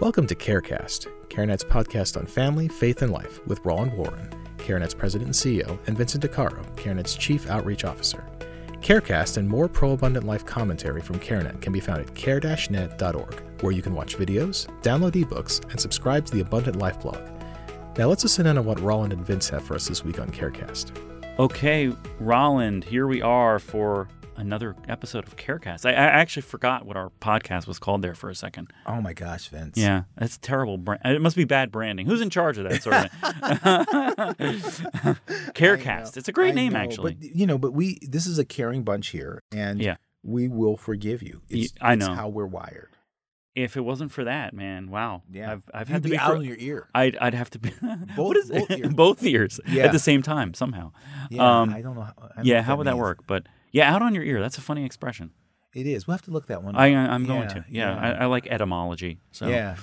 Welcome to CareCast, CareNet's podcast on family, faith, and life with Roland Warren, CareNet's president and CEO, and Vincent DeCaro, CareNet's chief outreach officer. CareCast and more pro-abundant life commentary from CareNet can be found at care-net.org, where you can watch videos, download ebooks, and subscribe to the Abundant Life blog. Now let's listen in on what Roland and Vince have for us this week on CareCast. Okay, Roland, here we are for another episode of CareCast. I actually forgot what our podcast was called there for a second. Oh my gosh, Vince. Yeah, that's terrible. It must be bad branding. Who's in charge of that sort of thing? CareCast. It's a great name, actually. But, you know, this is a caring bunch here, and we will forgive you. It's how we're wired. If it wasn't for that, man, wow. Yeah. I've had to be out in your ear. I'd have to be both ears. Both ears at the same time somehow. Yeah, I don't know. How would that work? But yeah, out on your ear. That's a funny expression. It is. We'll have to look that one up. I'm going to. Yeah, yeah. I like etymology. So. Yeah.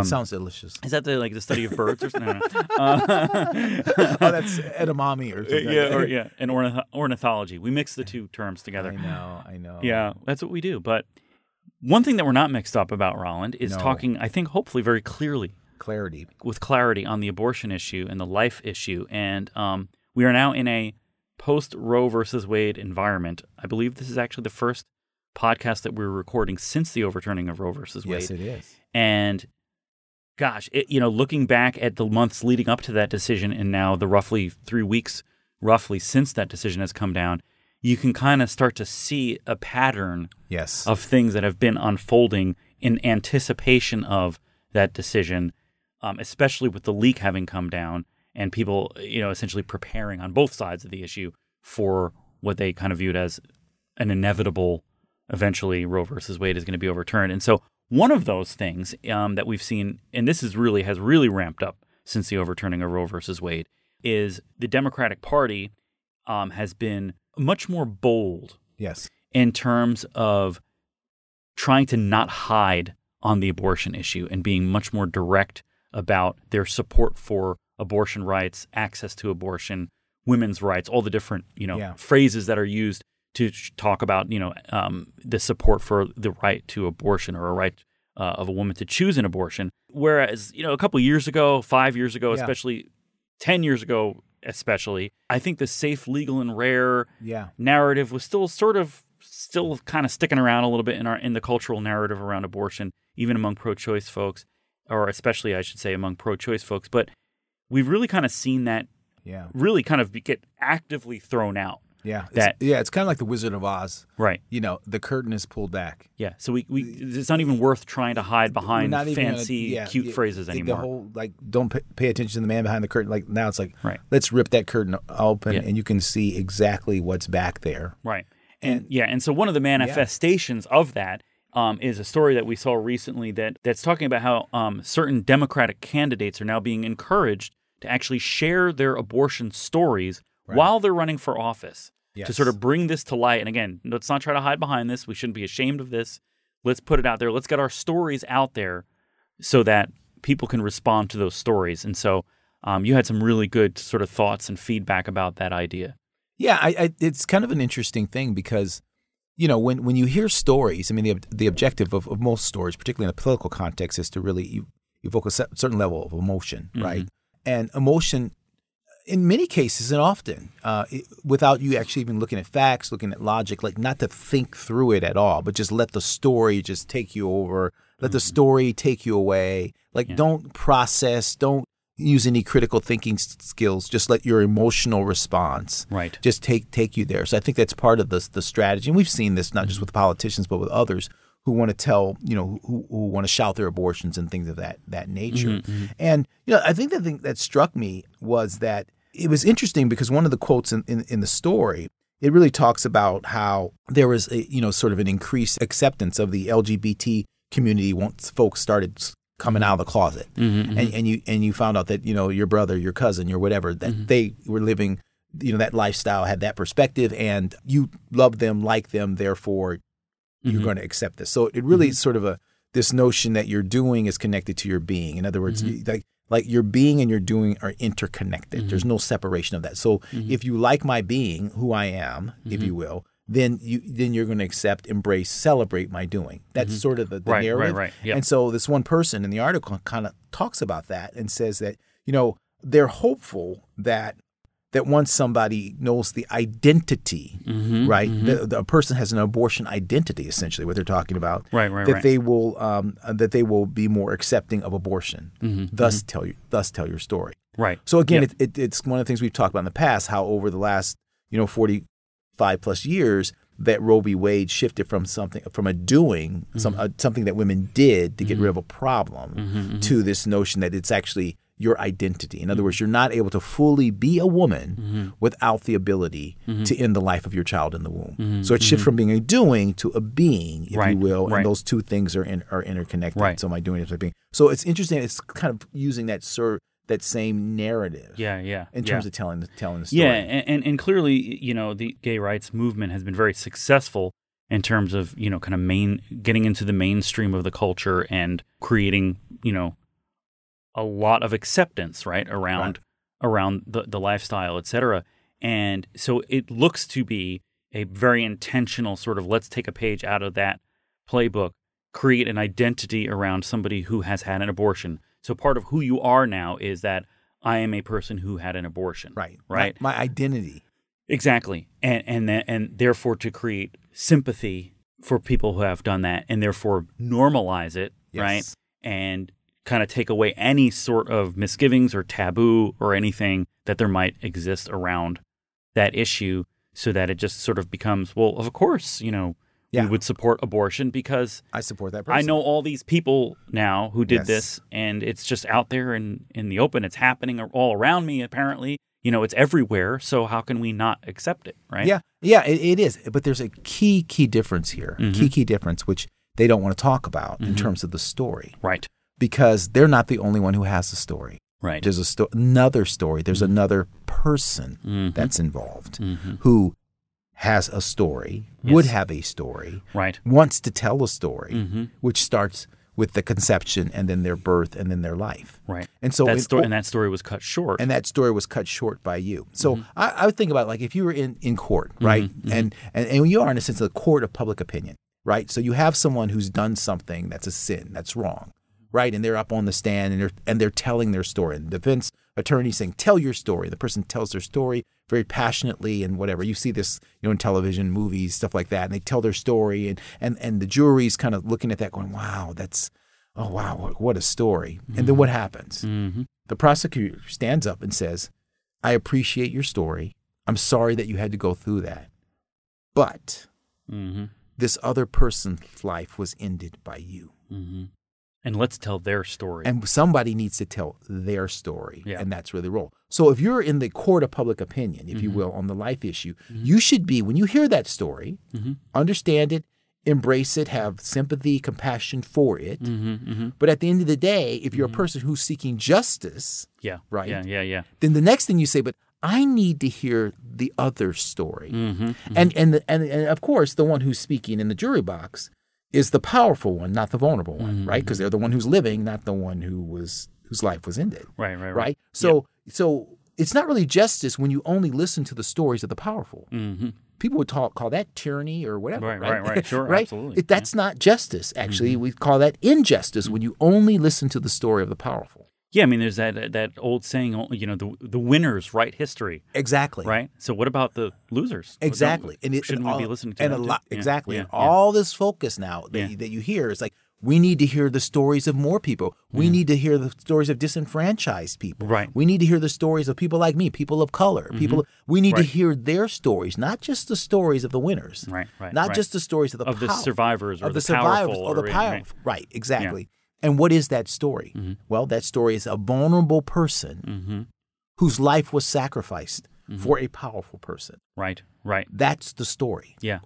It sounds delicious. Is that the study of birds or something? Oh, that's edamame or something. Yeah, and ornithology. We mix the two terms together. I know. Yeah, that's what we do. But one thing that we're not mixed up about, Roland, is talking, I think, hopefully very clearly. With clarity on the abortion issue and the life issue. And we are now in a post Roe versus Wade environment. I believe this is actually the first podcast that we're recording since the overturning of Roe versus Wade. Yes, it is. And gosh, looking back at the months leading up to that decision and now the roughly 3 weeks since that decision has come down, you can kind of start to see a pattern of things that have been unfolding in anticipation of that decision, especially with the leak having come down. And people, essentially preparing on both sides of the issue for what they kind of viewed as an inevitable, eventually Roe versus Wade is going to be overturned. And so one of those things that we've seen, and this has really ramped up since the overturning of Roe versus Wade, is the Democratic Party has been much more bold in terms of trying to not hide on the abortion issue and being much more direct about their support for abortion rights, access to abortion, women's rights, all the different phrases that are used to talk about the support for the right to abortion or a right of a woman to choose an abortion. Whereas a couple of years ago, 5 years ago, especially 10 years ago, I think the safe, legal, and rare narrative was still kind of sticking around a little bit in the cultural narrative around abortion, even among pro-choice folks, or especially I should say among pro-choice folks, but we've really kind of seen that really kind of get actively thrown out. Yeah. It's kind of like the Wizard of Oz. Right. The curtain is pulled back. Yeah. So we it's not even worth trying to hide behind fancy, cute phrases anymore. The whole, don't pay attention to the man behind the curtain. Now it's let's rip that curtain open and you can see exactly what's back there. Right. And so one of the manifestations of that is a story that we saw recently that's talking about how certain Democratic candidates are now being encouraged to actually share their abortion stories while they're running for office to sort of bring this to light. And again, let's not try to hide behind this. We shouldn't be ashamed of this. Let's put it out there. Let's get our stories out there so that people can respond to those stories. And so you had some really good sort of thoughts and feedback about that idea. Yeah, it's kind of an interesting thing because when you hear stories, I mean, the objective of most stories, particularly in a political context, is to really evoke a certain level of emotion, right? And emotion, in many cases and often, without you actually even looking at facts, looking at logic, not to think through it at all, but just let the story just take you over, let the story take you away. Don't process, don't use any critical thinking skills. Just let your emotional response just take you there. So I think that's part of the strategy. And we've seen this not just with politicians, but with others who want to tell, who want to shout their abortions and things of that nature. Mm-hmm. And I think the thing that struck me was that it was interesting because one of the quotes in the story, it really talks about how there was a, sort of an increased acceptance of the LGBT community once folks started coming out of the closet, and you found out that your brother, your cousin, your whatever, that they were living, that lifestyle, had that perspective, and you love them, like them, therefore you're going to accept this. So it really is sort of this notion that your doing is connected to your being. In other words, like your being and your doing are interconnected. There's no separation of that. So if you like my being, who I am, if you will, then you're going to accept, embrace, celebrate my doing. That's sort of the narrative. Right. Yep. And so this one person in the article kind of talks about that and says that, you know, they're hopeful that once somebody knows the identity, right, the person has an abortion identity, essentially, what they're talking about, right. That they will be more accepting of abortion. Thus, tell your story. Right. So again, it's one of the things we've talked about in the past, how over the last 45 plus years that Roe v. Wade shifted from something that women did to get rid of a problem to this notion that it's actually your identity. In other words, you're not able to fully be a woman without the ability to end the life of your child in the womb. So it shifts from being a doing to a being, if you will, and those two things are interconnected. Right. So my doing is my being. So it's interesting. It's kind of using that same narrative. In terms of telling the story. Yeah, and clearly, the gay rights movement has been very successful in terms of, kind of getting into the mainstream of the culture and creating, a lot of acceptance, right, around the lifestyle, et cetera. And so it looks to be a very intentional sort of, let's take a page out of that playbook, create an identity around somebody who has had an abortion. So part of who you are now is that I am a person who had an abortion. Right? My identity. Exactly. And therefore to create sympathy for people who have done that and therefore normalize it, right? And kind of take away any sort of misgivings or taboo or anything that there might exist around that issue so that it just sort of becomes, well, of course, we would support abortion because I support that person. I know all these people now who did this, and it's just out there in the open. It's happening all around me, apparently. It's everywhere, so how can we not accept it, right? Yeah, it is. But there's a key difference here, key difference, which they don't want to talk about in terms of the story. Right. Because they're not the only one who has the story. Right. There's another story. There's another person that's involved who has a story, would have a story, wants to tell a story, which starts with the conception and then their birth and then their life. Right. And so that story was cut short. And that story was cut short by you. So I would think about, like, if you were in court, right? And you are, in a sense, a court of public opinion, right? So you have someone who's done something that's a sin, that's wrong. Right, and they're up on the stand and they're telling their story. And the defense attorney saying, "Tell your story." The person tells their story very passionately and whatever. You see this, in television, movies, stuff like that. And they tell their story, and the jury's kind of looking at that, going, "Wow, what a story." And then what happens? The prosecutor stands up and says, "I appreciate your story. I'm sorry that you had to go through that, but this other person's life was ended by you." And let's tell their story. And somebody needs to tell their story. Yeah. And that's really the role. So if you're in the court of public opinion, if you will, on the life issue, you should be, when you hear that story, understand it, embrace it, have sympathy, compassion for it. But at the end of the day, if you're a person who's seeking justice, then the next thing you say, but I need to hear the other story. And of course, the one who's speaking in the jury box is the powerful one, not the vulnerable one, right? Because they're the one who's living, not the one whose life was ended. Right. So it's not really justice when you only listen to the stories of the powerful. People would call that tyranny or whatever. Right. Sure, right? Absolutely. That's not justice, actually. We call that injustice when you only listen to the story of the powerful. Yeah, I mean, there's that old saying, the winners write history. Exactly. Right? So what about the losers? Exactly. Shouldn't we be listening to them? Exactly. Yeah. And all this focus now that you hear is like, we need to hear the stories of more people. We need to hear the stories of disenfranchised people. Right. We need to hear the stories of people like me, people of color. We need to hear their stories, not just the stories of the winners. Right. Not just the stories of the survivors or the powerful. Or the powerful. Right, exactly. Yeah. And what is that story? Well, that story is a vulnerable person whose life was sacrificed for a powerful person. Right. That's the story. Yeah.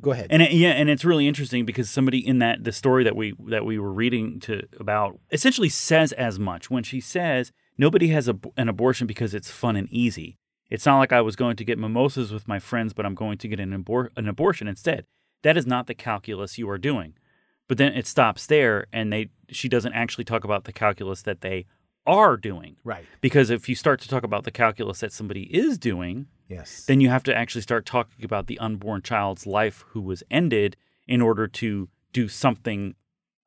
Go ahead. And it's really interesting because somebody in the story that we were reading about essentially says as much when she says nobody has an abortion because it's fun and easy. It's not like I was going to get mimosas with my friends, but I'm going to get an abortion instead. That is not the calculus you are doing. But then it stops there, and she doesn't actually talk about the calculus that they are doing. Right. Because if you start to talk about the calculus that somebody is doing, yes, then you have to actually start talking about the unborn child's life who was ended in order to do something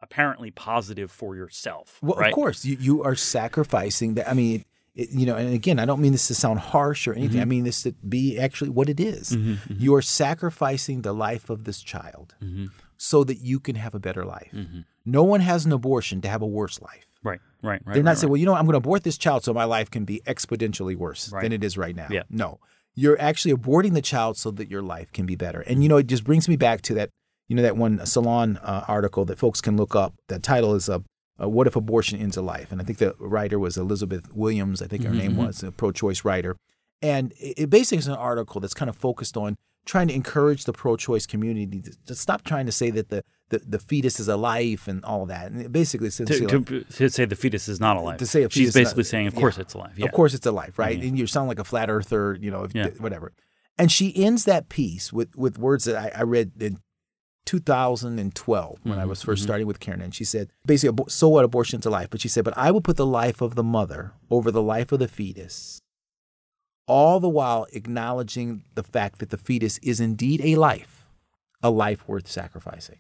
apparently positive for yourself. Well, right? Of course, you are sacrificing that. I mean, and again, I don't mean this to sound harsh or anything. Mm-hmm. I mean this to be actually what it is. Mm-hmm, mm-hmm. You are sacrificing the life of this child mm-hmm. so that you can have a better life. Mm-hmm. No one has an abortion to have a worse life. Right. They're not saying, well, I'm going to abort this child so my life can be exponentially worse than it is right now. Yeah. No, you're actually aborting the child so that your life can be better. And, it just brings me back to that, that one Salon article that folks can look up. The title is What If Abortion Ends a Life? And I think the writer was Elizabeth Williams. I think her mm-hmm. name was a pro-choice writer. And it basically is an article that's kind of focused on trying to encourage the pro-choice community to stop trying to say that the fetus is alive and all that. And it basically says to say the fetus is not alive. To say a fetus she's basically saying, of course it's alive. Yeah. Of course it's alive, right? Mm-hmm. And you sound like a flat earther, whatever. And she ends that piece with words that I read in 2012 when I was first starting with CareNet. She said, basically, so what, abortion to life? But she said, but I will put the life of the mother over the life of the fetus, all the while acknowledging the fact that the fetus is indeed a life worth sacrificing.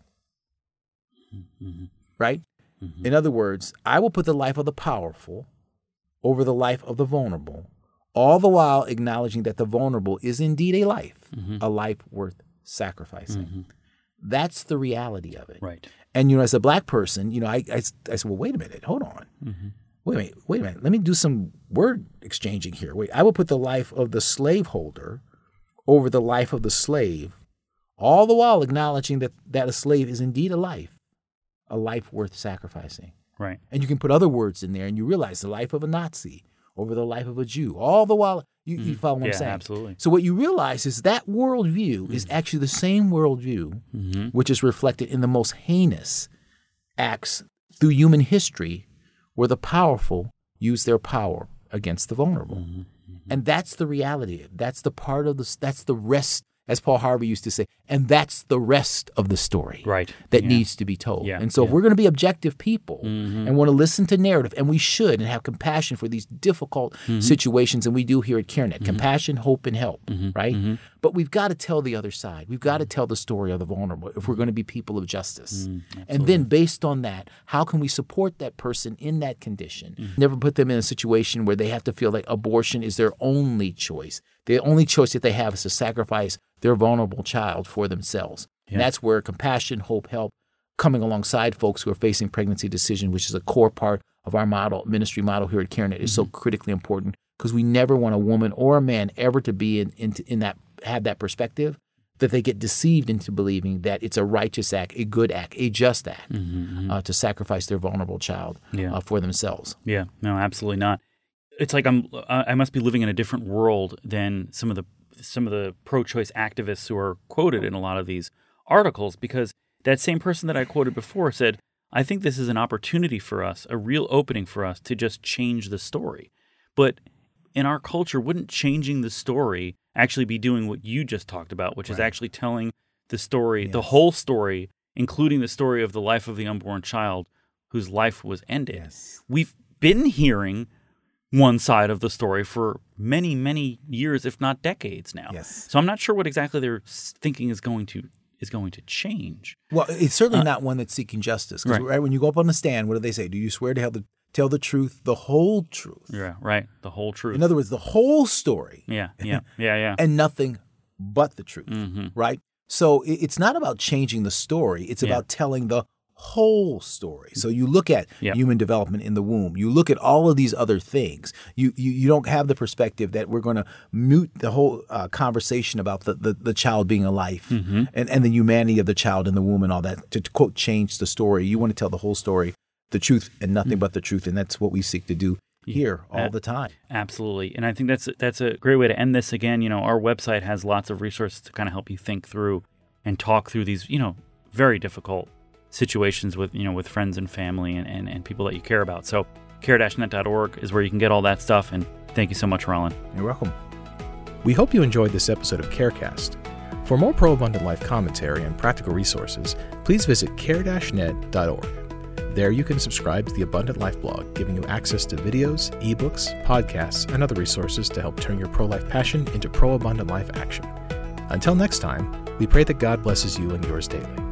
Mm-hmm. Right? Mm-hmm. In other words, I will put the life of the powerful over the life of the vulnerable, all the while acknowledging that the vulnerable is indeed a life worth sacrificing. Mm-hmm. That's the reality of it. Right. And, as a black person, I said, well, wait a minute, hold on. Mm-hmm. Wait a minute. Let me do some word exchanging here. Wait, I will put the life of the slaveholder over the life of the slave, all the while acknowledging that a slave is indeed a life worth sacrificing. Right. And you can put other words in there, and you realize the life of a Nazi over the life of a Jew, all the while you follow what I'm saying. Absolutely. So what you realize is that worldview is actually the same worldview which is reflected in the most heinous acts through human history, where the powerful use their power against the vulnerable. Mm-hmm. Mm-hmm. And that's the reality. That's the part of this. That's the rest, as Paul Harvey used to say, and that's the rest of the story that needs to be told. Yeah. And so if we're going to be objective people and want to listen to narrative, and we should, and have compassion for these difficult situations, and we do here at CareNet, compassion, hope, and help, right? Mm-hmm. But we've got to tell the other side. We've got to tell the story of the vulnerable if we're going to be people of justice. Mm-hmm. And then based on that, how can we support that person in that condition? Mm-hmm. Never put them in a situation where they have to feel like abortion is their only choice. The only choice that they have is to sacrifice their vulnerable child for themselves. Yeah. And that's where compassion, hope, help, coming alongside folks who are facing pregnancy decision, which is a core part of our ministry model here at CareNet, is so critically important, because we never want a woman or a man ever to be in that, have that perspective that they get deceived into believing that it's a righteous act, a good act, a just act to sacrifice their vulnerable child for themselves. Yeah, no, absolutely not. It's like I must be living in a different world than some of the pro-choice activists who are quoted in a lot of these articles, because that same person that I quoted before said, I think this is an opportunity for us, a real opening for us to just change the story. But in our culture, wouldn't changing the story actually be doing what you just talked about, which is actually telling the story, the whole story, including the story of the life of the unborn child whose life was ended? Yes. We've been hearing one side of the story for many, many years, if not decades now. Yes. So I'm not sure what exactly they're thinking is going to change. Well, it's certainly not one that's seeking justice. Because when you go up on the stand, what do they say? Do you swear to tell the truth, the whole truth? Yeah, right. The whole truth. In other words, the whole story. Yeah. And nothing but the truth, right? So it's not about changing the story. It's about telling the whole story. So you look at human development in the womb. You look at all of these other things. You don't have the perspective that we're going to mute the whole conversation about the child being a life and the humanity of the child in the womb and all that to quote change the story. You want to tell the whole story, the truth and nothing but the truth, and that's what we seek to do here all the time. Absolutely. And I think that's a great way to end this. Again, our website has lots of resources to kind of help you think through and talk through these, very difficult situations with with friends and family and people that you care about. So care-net.org is where you can get all that stuff. And thank you so much, Roland. You're welcome. We hope you enjoyed this episode of CareCast. For more pro-abundant life commentary and practical resources, please visit care-net.org. There you can subscribe to the Abundant Life blog, giving you access to videos, ebooks, podcasts, and other resources to help turn your pro-life passion into pro-abundant life action. Until next time, we pray that God blesses you and yours daily.